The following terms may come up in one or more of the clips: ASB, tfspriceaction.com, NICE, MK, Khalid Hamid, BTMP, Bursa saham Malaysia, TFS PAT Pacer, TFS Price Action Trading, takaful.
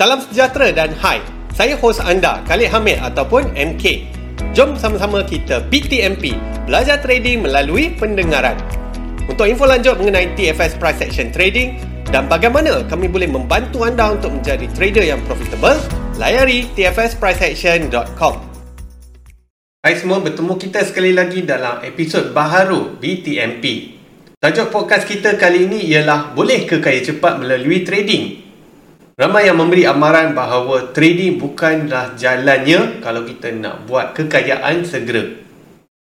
Salam sejahtera dan hai. Saya hos anda, Khalid Hamid ataupun MK. Jom sama-sama kita BTMP, belajar trading melalui pendengaran. Untuk info lanjut mengenai TFS Price Action Trading dan bagaimana kami boleh membantu anda untuk menjadi trader yang profitable, layari tfspriceaction.com. Hai semua, bertemu kita sekali lagi dalam episod baharu BTMP. Tajuk podcast kita kali ini ialah bolehkah kaya cepat melalui trading? Ramai yang memberi amaran bahawa trading bukanlah jalannya kalau kita nak buat kekayaan segera.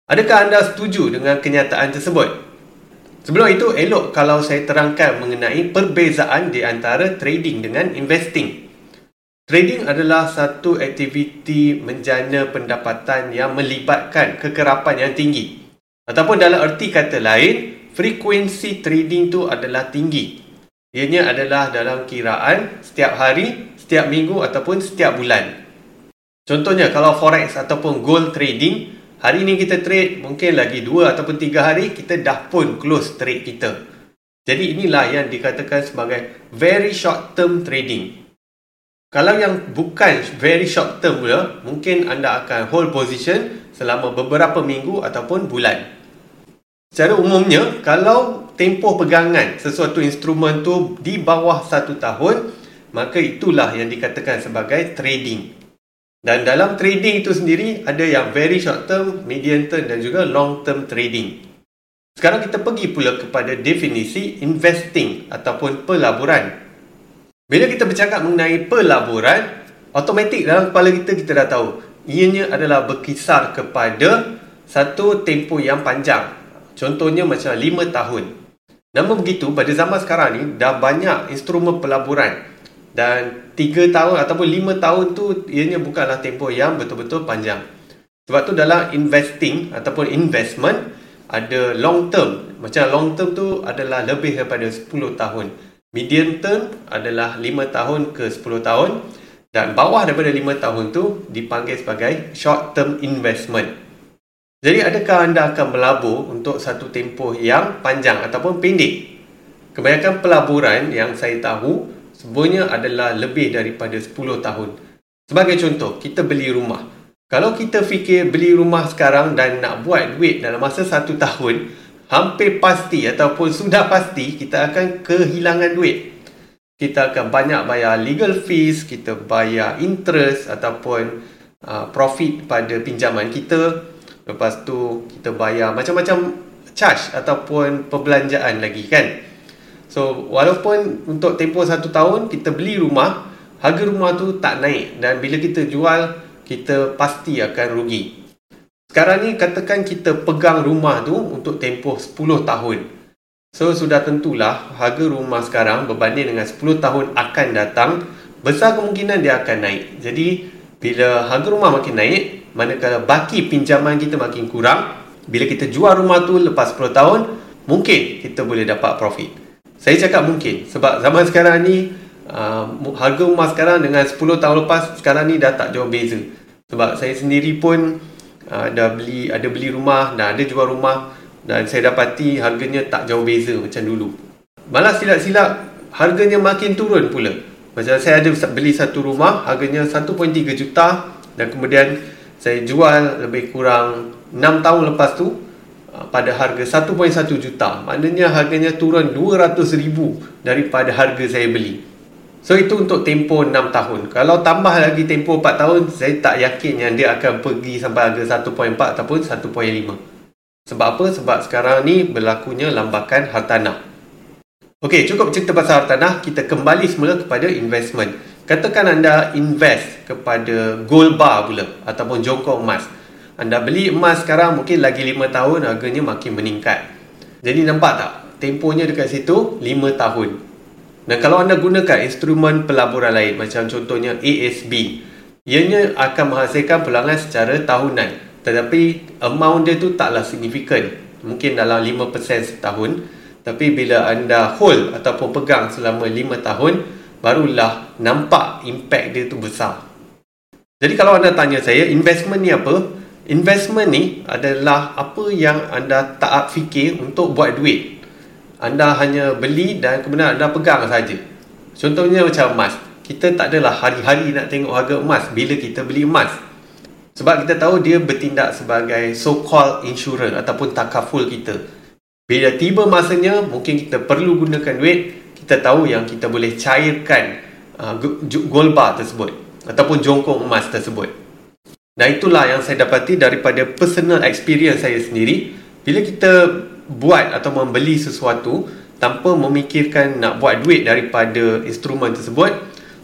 Adakah anda setuju dengan kenyataan tersebut? Sebelum itu, elok kalau saya terangkan mengenai perbezaan di antara trading dengan investing. Trading adalah satu aktiviti menjana pendapatan yang melibatkan kekerapan yang tinggi. Ataupun dalam erti kata lain, frekuensi trading tu adalah tinggi. Ianya adalah dalam kiraan setiap hari, setiap minggu ataupun setiap bulan. Contohnya kalau forex ataupun gold trading, hari ni kita trade, mungkin lagi 2 ataupun 3 hari kita dah pun close trade kita. Jadi inilah yang dikatakan sebagai very short term trading. Kalau yang bukan very short term pula, mungkin anda akan hold position selama beberapa minggu ataupun bulan. Secara umumnya, kalau tempoh pegangan sesuatu instrumen tu di bawah 1 tahun, maka itulah yang dikatakan sebagai trading. Dan dalam trading itu sendiri, ada yang very short term, medium term dan juga long term trading. Sekarang kita pergi pula kepada definisi investing ataupun pelaburan. Bila kita bercakap mengenai pelaburan, automatik dalam kepala kita dah tahu. Ianya adalah berkisar kepada satu tempoh yang panjang. Contohnya macam 5 tahun. Namun begitu, pada zaman sekarang ni, dah banyak instrumen pelaburan. Dan 3 tahun ataupun 5 tahun tu, ianya bukanlah tempoh yang betul-betul panjang. Sebab tu dalam investing ataupun investment, ada long term. Macam long term tu adalah lebih daripada 10 tahun. Medium term adalah 5 tahun ke 10 tahun. Dan bawah daripada 5 tahun tu, dipanggil sebagai short term investment. Jadi adakah anda akan melabur untuk satu tempoh yang panjang ataupun pendek? Kebanyakan pelaburan yang saya tahu sebenarnya adalah lebih daripada 10 tahun. Sebagai contoh, kita beli rumah. Kalau kita fikir beli rumah sekarang dan nak buat duit dalam masa 1 tahun, hampir pasti ataupun sudah pasti kita akan kehilangan duit. Kita akan banyak bayar legal fees, kita bayar interest ataupun profit pada pinjaman kita. Lepas tu kita bayar macam-macam charge ataupun perbelanjaan lagi kan. So walaupun untuk tempoh 1 tahun kita beli rumah, harga rumah tu tak naik dan bila kita jual kita pasti akan rugi. Sekarang ni katakan kita pegang rumah tu untuk tempoh 10 tahun. So sudah tentulah harga rumah sekarang berbanding dengan 10 tahun akan datang, besar kemungkinan dia akan naik. Jadi bila harga rumah makin naik, manakala baki pinjaman kita makin kurang, bila kita jual rumah tu lepas 10 tahun, mungkin kita boleh dapat profit. Saya cakap mungkin sebab zaman sekarang ni harga rumah sekarang dengan 10 tahun lepas sekarang ni dah tak jauh beza. Sebab saya sendiri pun ada beli rumah dan ada jual rumah dan saya dapati harganya tak jauh beza macam dulu. Malah silap-silap harganya makin turun pula. Macam saya ada beli satu rumah harganya 1.3 juta dan kemudian saya jual lebih kurang 6 tahun lepas tu pada harga 1.1 juta. Maknanya harganya turun 200 ribu daripada harga saya beli. So itu untuk tempoh 6 tahun. Kalau tambah lagi tempoh 4 tahun, saya tak yakin yang dia akan pergi sampai harga 1.4 ataupun 1.5. Sebab apa? Sebab sekarang ni berlakunya lambakan hartanah. Okey, cukup cerita pasal hartanah. Kita kembali semula kepada investment. Katakan anda invest kepada gold bar pula ataupun jongkong emas. Anda beli emas sekarang mungkin lagi 5 tahun harganya makin meningkat. Jadi nampak tak? Tempohnya dekat situ 5 tahun. Dan kalau anda gunakan instrumen pelaburan lain macam contohnya ASB, ianya akan menghasilkan pulangan secara tahunan. Tetapi amount dia tu taklah signifikan. Mungkin dalam 5% setahun. Tapi bila anda hold ataupun pegang selama 5 tahun, barulah nampak impact dia tu besar. Jadi kalau anda tanya saya, investment ni apa? Investment ni adalah apa yang anda tak fikir untuk buat duit. Anda hanya beli dan kemudian anda pegang saja. Contohnya macam emas. kita tak adalah hari-hari nak tengok harga emas bila kita beli emas, sebab kita tahu dia bertindak sebagai so-called insurance ataupun takaful kita. Bila tiba masanya, mungkin kita perlu gunakan duit, kita tahu yang kita boleh cairkan gold bar tersebut ataupun jongkong emas tersebut. Dan itulah yang saya dapati daripada personal experience saya sendiri. Bila kita buat atau membeli sesuatu tanpa memikirkan nak buat duit daripada instrumen tersebut,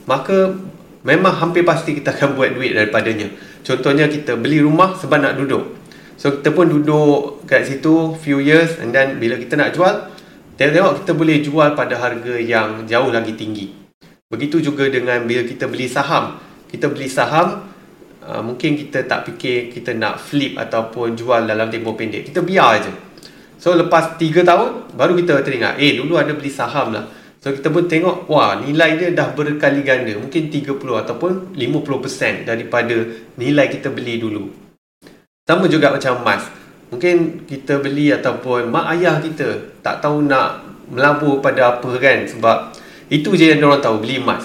maka memang hampir pasti kita akan buat duit daripadanya. Contohnya, kita beli rumah sebab nak duduk. So, kita pun duduk kat situ few years, and then bila kita nak jual, tengok kita boleh jual pada harga yang jauh lagi tinggi. Begitu juga dengan bila kita beli saham. Kita beli saham, mungkin kita tak fikir kita nak flip ataupun jual dalam tempoh pendek. Kita biar je. So, lepas 3 tahun, baru kita teringat, dulu ada beli saham lah. So, kita pun tengok, wah, nilai dia dah berkali ganda. Mungkin 30 ataupun 50% daripada nilai kita beli dulu. Sama juga macam emas. Mungkin kita beli ataupun mak ayah kita tak tahu nak melabur pada apa kan, sebab itu je yang diorang tahu, beli emas.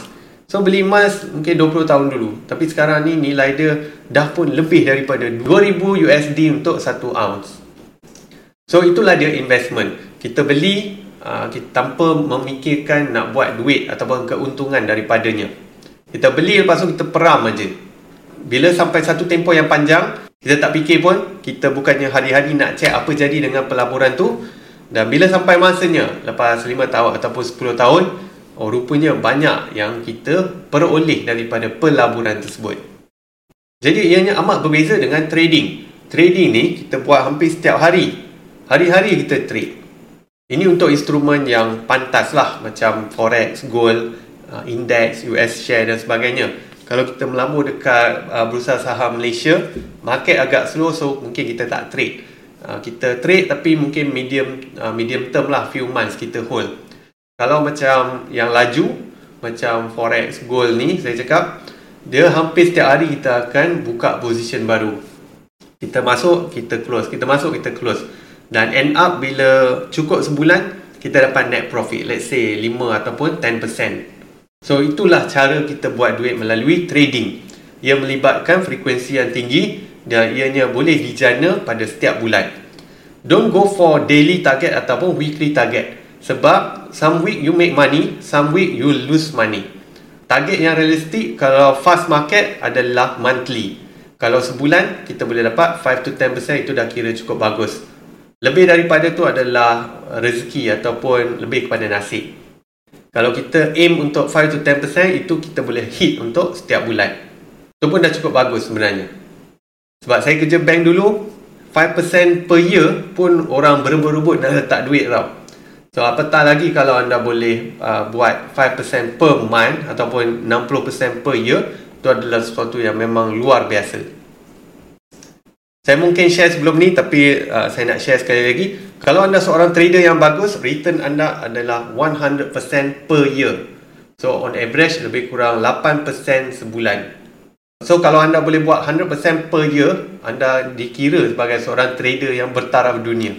So, beli emas mungkin 20 tahun dulu. Tapi sekarang ni nilai dia dah pun lebih daripada $2,000 untuk 1 ounce. So, itulah dia investment. Kita beli tanpa memikirkan nak buat duit ataupun keuntungan daripadanya. Kita beli, lepas tu kita peram aja. Bila sampai satu tempoh yang panjang, kita tak fikir pun. Kita bukannya hari-hari nak cek apa jadi dengan pelaburan tu. Dan bila sampai masanya, lepas 5 tahun ataupun 10 tahun, rupanya banyak yang kita peroleh daripada pelaburan tersebut. Jadi ianya amat berbeza dengan trading. Trading ni kita buat hampir setiap hari. Hari-hari kita trade. Ini untuk instrumen yang pantas lah, macam forex, gold, index, US share dan sebagainya. Kalau kita melabur dekat Bursa Saham Malaysia, market agak slow, so mungkin kita tak trade. Kita trade tapi mungkin medium term lah, few months kita hold. Kalau macam yang laju, macam forex, gold ni saya cakap, dia hampir setiap hari kita akan buka position baru. Kita masuk, kita close, kita masuk, kita close. Dan end up bila cukup sebulan, kita dapat net profit, let's say 5 ataupun 10%. So, itulah cara kita buat duit melalui trading. Ia melibatkan frekuensi yang tinggi dan ianya boleh dijana pada setiap bulan. Don't go for daily target ataupun weekly target. Sebab some week you make money, some week you lose money. Target yang realistik kalau fast market adalah monthly. Kalau sebulan, kita boleh dapat 5 to 10%, itu dah kira cukup bagus. Lebih daripada tu adalah rezeki ataupun lebih kepada nasib. Kalau kita aim untuk 5 to 10%, itu kita boleh hit untuk setiap bulan. Itu pun dah cukup bagus sebenarnya. Sebab saya kerja bank dulu, 5% per year pun orang berebut-rebut nak letak duit tau. So, apatah lagi kalau anda boleh buat 5% per month ataupun 60% per year, itu adalah sesuatu yang memang luar biasa. Saya mungkin share sebelum ni, tapi saya nak share sekali lagi. Kalau anda seorang trader yang bagus, return anda adalah 100% per year. So, on average, lebih kurang 8% sebulan. So, kalau anda boleh buat 100% per year, anda dikira sebagai seorang trader yang bertaraf dunia.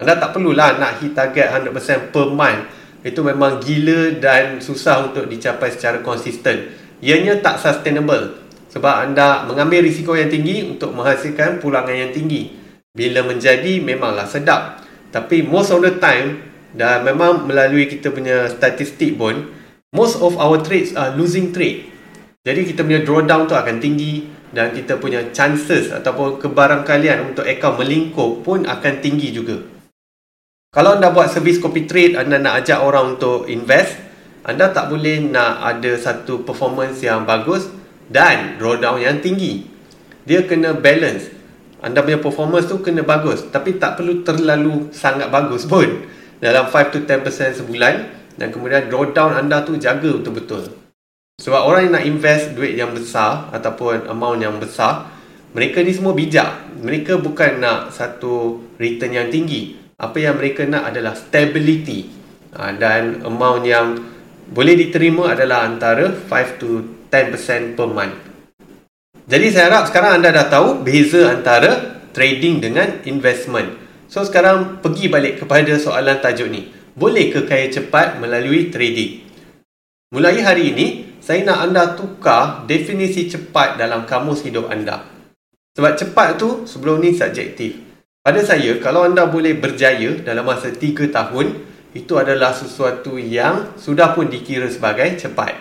Anda tak perlulah nak hit target 100% per month. Itu memang gila dan susah untuk dicapai secara konsisten. Ianya tak sustainable. Sebab anda mengambil risiko yang tinggi untuk menghasilkan pulangan yang tinggi. Bila menjadi, memanglah sedap. Tapi most of the time, dan memang melalui kita punya statistik pun, most of our trades are losing trade. Jadi kita punya drawdown tu akan tinggi dan kita punya chances ataupun kebarangkalian untuk akaun melingkup pun akan tinggi juga. Kalau anda buat servis copy trade, anda nak ajak orang untuk invest, anda tak boleh nak ada satu performance yang bagus dan drawdown yang tinggi. Dia kena balance. Anda punya performance tu kena bagus, tapi tak perlu terlalu sangat bagus pun. Dalam 5 to 10% sebulan. Dan kemudian drawdown anda tu jaga betul-betul. Sebab orang yang nak invest duit yang besar ataupun amount yang besar, mereka ni semua bijak. Mereka bukan nak satu return yang tinggi. Apa yang mereka nak adalah stability. Dan amount yang boleh diterima adalah antara 5 to 10% per month. Jadi saya harap sekarang anda dah tahu beza antara trading dengan investment. So, sekarang pergi balik kepada soalan tajuk ni. Boleh ke kaya cepat melalui trading? Mulai hari ini, saya nak anda tukar definisi cepat dalam kamus hidup anda. Sebab cepat tu sebelum ni subjektif. Pada saya, kalau anda boleh berjaya dalam masa 3 tahun, itu adalah sesuatu yang sudah pun dikira sebagai cepat.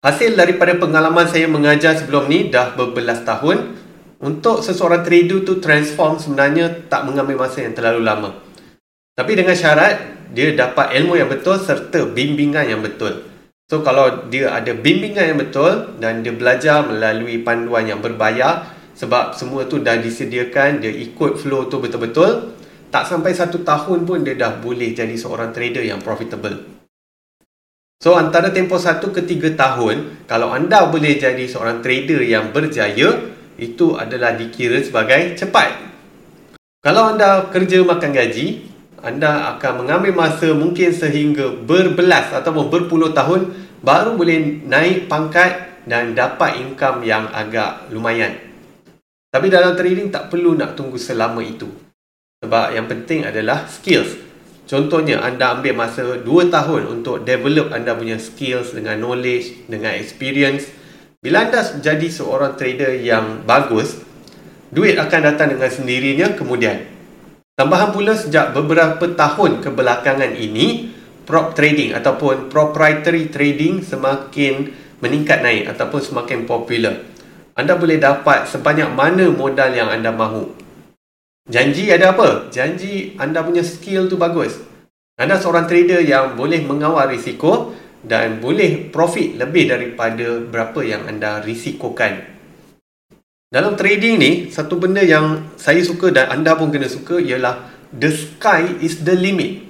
Hasil daripada pengalaman saya mengajar sebelum ni dah berbelas tahun, untuk seseorang trader tu transform sebenarnya tak mengambil masa yang terlalu lama. Tapi dengan syarat, dia dapat ilmu yang betul serta bimbingan yang betul. So, kalau dia ada bimbingan yang betul dan dia belajar melalui panduan yang berbayar, sebab semua tu dah disediakan, dia ikut flow tu betul-betul, tak sampai 1 tahun pun dia dah boleh jadi seorang trader yang profitable. So, antara tempoh 1 ke 3 tahun, kalau anda boleh jadi seorang trader yang berjaya, itu adalah dikira sebagai cepat. Kalau anda kerja makan gaji, anda akan mengambil masa mungkin sehingga berbelas ataupun berpuluh tahun baru boleh naik pangkat dan dapat income yang agak lumayan. Tapi dalam trading tak perlu nak tunggu selama itu. Sebab yang penting adalah skills. Contohnya, anda ambil masa 2 tahun untuk develop anda punya skills dengan knowledge, dengan experience. Bila anda jadi seorang trader yang bagus, duit akan datang dengan sendirinya kemudian. Tambahan pula, sejak beberapa tahun kebelakangan ini, prop trading ataupun proprietary trading semakin meningkat naik ataupun semakin popular. Anda boleh dapat sebanyak mana modal yang anda mahu. Janji ada apa? Janji anda punya skill tu bagus. Anda seorang trader yang boleh mengawal risiko dan boleh profit lebih daripada berapa yang anda risikokan. Dalam trading ni, satu benda yang saya suka dan anda pun kena suka ialah the sky is the limit.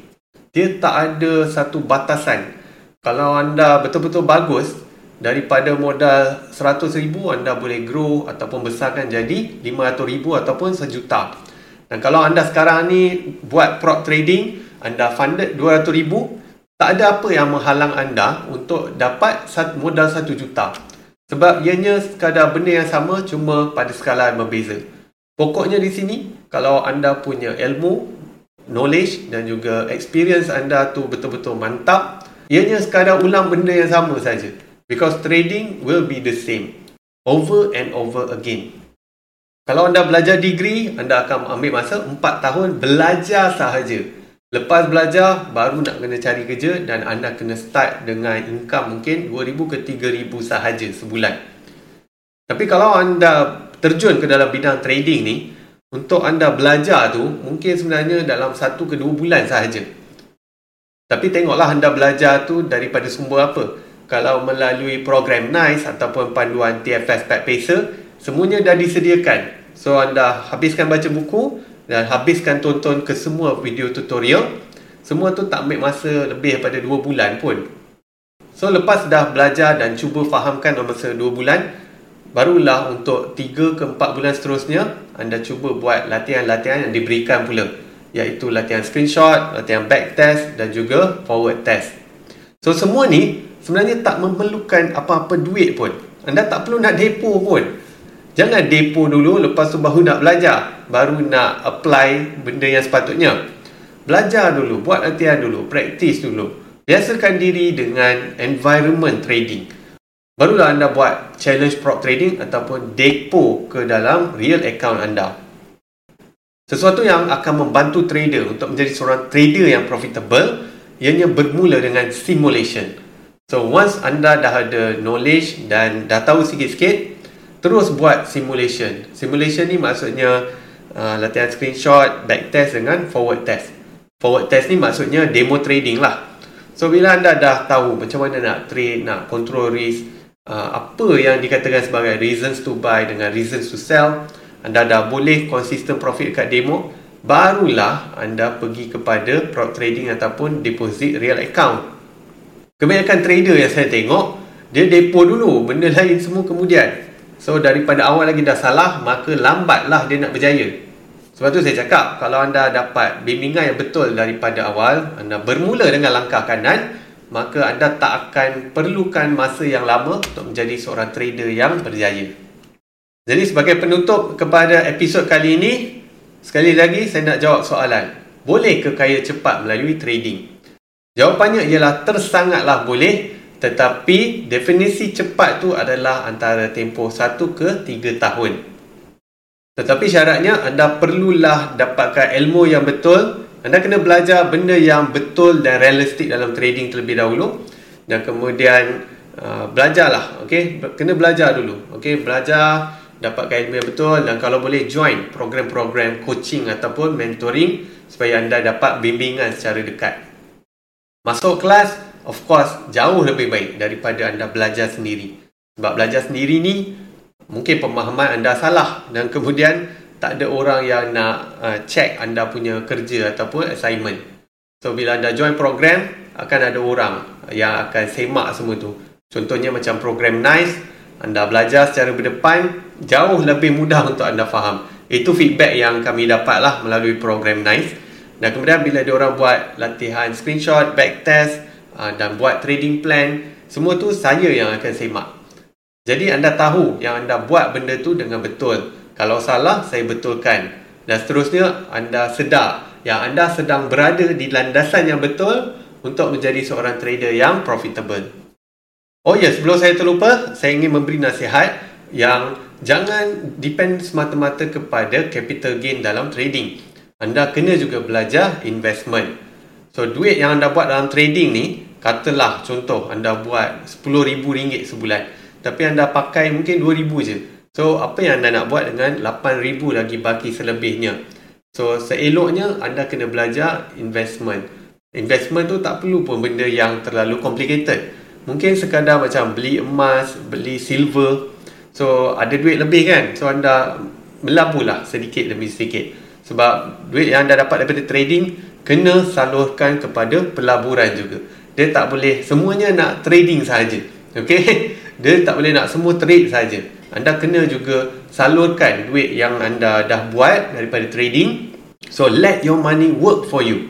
Dia tak ada satu batasan. Kalau anda betul-betul bagus, daripada modal 100,000 anda boleh grow ataupun besarkan jadi 500,000 ataupun 1,000,000. Dan kalau anda sekarang ni buat prop trading, anda funded 200,000, tak ada apa yang menghalang anda untuk dapat modal 1,000,000. Sebab ianya sekadar benda yang sama, cuma pada skala yang berbeza. Pokoknya di sini, kalau anda punya ilmu, knowledge dan juga experience anda tu betul-betul mantap, ianya sekadar ulang benda yang sama saja. Because trading will be the same, over and over again. Kalau anda belajar degree, anda akan ambil masa 4 tahun belajar sahaja. Lepas belajar, baru nak kena cari kerja dan anda kena start dengan income mungkin 2,000 ke 3,000 sahaja sebulan. Tapi kalau anda terjun ke dalam bidang trading ni, untuk anda belajar tu mungkin sebenarnya dalam 1 ke 2 bulan sahaja. Tapi tengoklah anda belajar tu daripada sumber apa. Kalau melalui program NICE ataupun panduan TFS PAT Pacer, semuanya dah disediakan. So, anda habiskan baca buku dan habiskan tonton ke semua video tutorial. Semua tu tak ambil masa lebih daripada 2 bulan pun. So, lepas dah belajar dan cuba fahamkan dalam masa 2 bulan, barulah untuk 3 ke 4 bulan seterusnya, anda cuba buat latihan-latihan yang diberikan pula, iaitu latihan screenshot, latihan back test dan juga forward test. So, semua ni sebenarnya tak memerlukan apa-apa duit pun. Anda tak perlu nak depo pun. Jangan depo dulu, lepas tu baru nak belajar, baru nak apply benda yang sepatutnya. Belajar dulu, buat latihan dulu, praktis dulu. Biasakan diri dengan environment trading. Barulah anda buat challenge prop trading ataupun depo ke dalam real account anda. Sesuatu yang akan membantu trader untuk menjadi seorang trader yang profitable, ianya bermula dengan simulation. So, once anda dah ada knowledge dan dah tahu sikit-sikit, terus buat simulation. Simulation ni maksudnya latihan screenshot, back test dengan forward test. Forward test ni maksudnya demo trading lah. So, bila anda dah tahu macam mana nak trade, nak control risk, apa yang dikatakan sebagai reasons to buy dengan reasons to sell, anda dah boleh consistent profit dekat demo, barulah anda pergi kepada prop trading ataupun deposit real account. Kebanyakan trader yang saya tengok, dia depo dulu, benda lain semua kemudian. So, daripada awal lagi dah salah, maka lambatlah dia nak berjaya. Sebab tu saya cakap, kalau anda dapat bimbingan yang betul daripada awal, anda bermula dengan langkah kanan, maka anda tak akan perlukan masa yang lama untuk menjadi seorang trader yang berjaya. Jadi, sebagai penutup kepada episod kali ini, sekali lagi saya nak jawab soalan, boleh ke kaya cepat melalui trading? Jawapannya ialah tersangatlah boleh. Tetapi definisi cepat tu adalah antara tempoh 1 ke 3 tahun. Tetapi syaratnya anda perlulah dapatkan ilmu yang betul. Anda kena belajar benda yang betul dan realistik dalam trading terlebih dahulu. Dan kemudian belajarlah, okay? Kena belajar dulu, okay? Belajar, dapatkan ilmu yang betul. Dan kalau boleh join program-program coaching ataupun mentoring supaya anda dapat bimbingan secara dekat. Masuk kelas, of course, jauh lebih baik daripada anda belajar sendiri. Sebab belajar sendiri ni, mungkin pemahaman anda salah dan kemudian tak ada orang yang nak check anda punya kerja ataupun assignment. So, bila anda join program, akan ada orang yang akan semak semua tu. Contohnya macam program NICE, anda belajar secara berdepan, jauh lebih mudah untuk anda faham. Itu feedback yang kami dapatlah melalui program NICE. Dan kemudian bila diorang buat latihan screenshot, backtest dan buat trading plan, semua tu saya yang akan semak. Jadi anda tahu yang anda buat benda tu dengan betul. Kalau salah, saya betulkan. Dan seterusnya, anda sedar yang anda sedang berada di landasan yang betul untuk menjadi seorang trader yang profitable. Oh ya, sebelum saya terlupa, saya ingin memberi nasihat yang jangan depend semata-mata kepada capital gain dalam trading. Anda kena juga belajar investment. So, duit yang anda buat dalam trading ni, katalah contoh anda buat RM10,000 sebulan. Tapi anda pakai mungkin RM2,000 je. So, apa yang anda nak buat dengan RM8,000 lagi baki selebihnya? So, seeloknya anda kena belajar investment. Investment tu tak perlu pun benda yang terlalu complicated. Mungkin sekadar macam beli emas, beli silver. So, ada duit lebih kan? So, anda melabuhlah sedikit demi sedikit. Sebab duit yang anda dapat daripada trading, kena salurkan kepada pelaburan juga. Dia tak boleh semuanya nak trading sahaja. Okay? Dia tak boleh nak semua trade sahaja. Anda kena juga salurkan duit yang anda dah buat daripada trading. So, let your money work for you.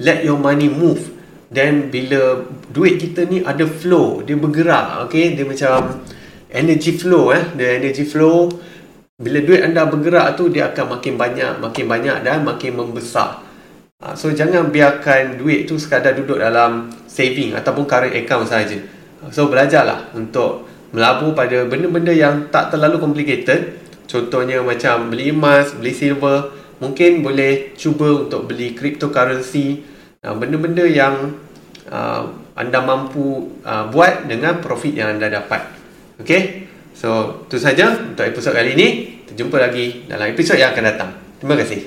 Let your money move. Then, bila duit kita ni ada flow, dia bergerak. Okay? Dia macam energy flow, the energy flow. Bila duit anda bergerak tu, dia akan makin banyak dan makin membesar. So, jangan biarkan duit tu sekadar duduk dalam saving ataupun current account sahaja. So, belajarlah untuk melabur pada benda-benda yang tak terlalu complicated. Contohnya macam beli emas, beli silver. Mungkin boleh cuba untuk beli cryptocurrency. Benda-benda yang anda mampu buat dengan profit yang anda dapat. Okay, so itu saja untuk episod kali ini. Terjumpa lagi dalam episod yang akan datang. Terima kasih.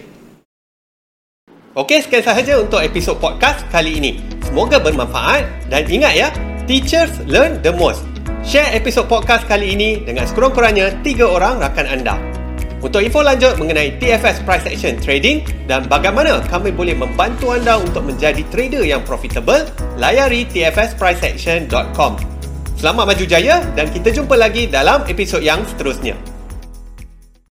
Okay, sekian sahaja untuk episod podcast kali ini. Semoga bermanfaat dan ingat ya, teachers learn the most. Share episod podcast kali ini dengan sekurang-kurangnya 3 orang rakan anda. Untuk info lanjut mengenai TFS Price Action Trading dan bagaimana kami boleh membantu anda untuk menjadi trader yang profitable, layari tfspriceaction.com. Selamat maju jaya dan kita jumpa lagi dalam episod yang seterusnya.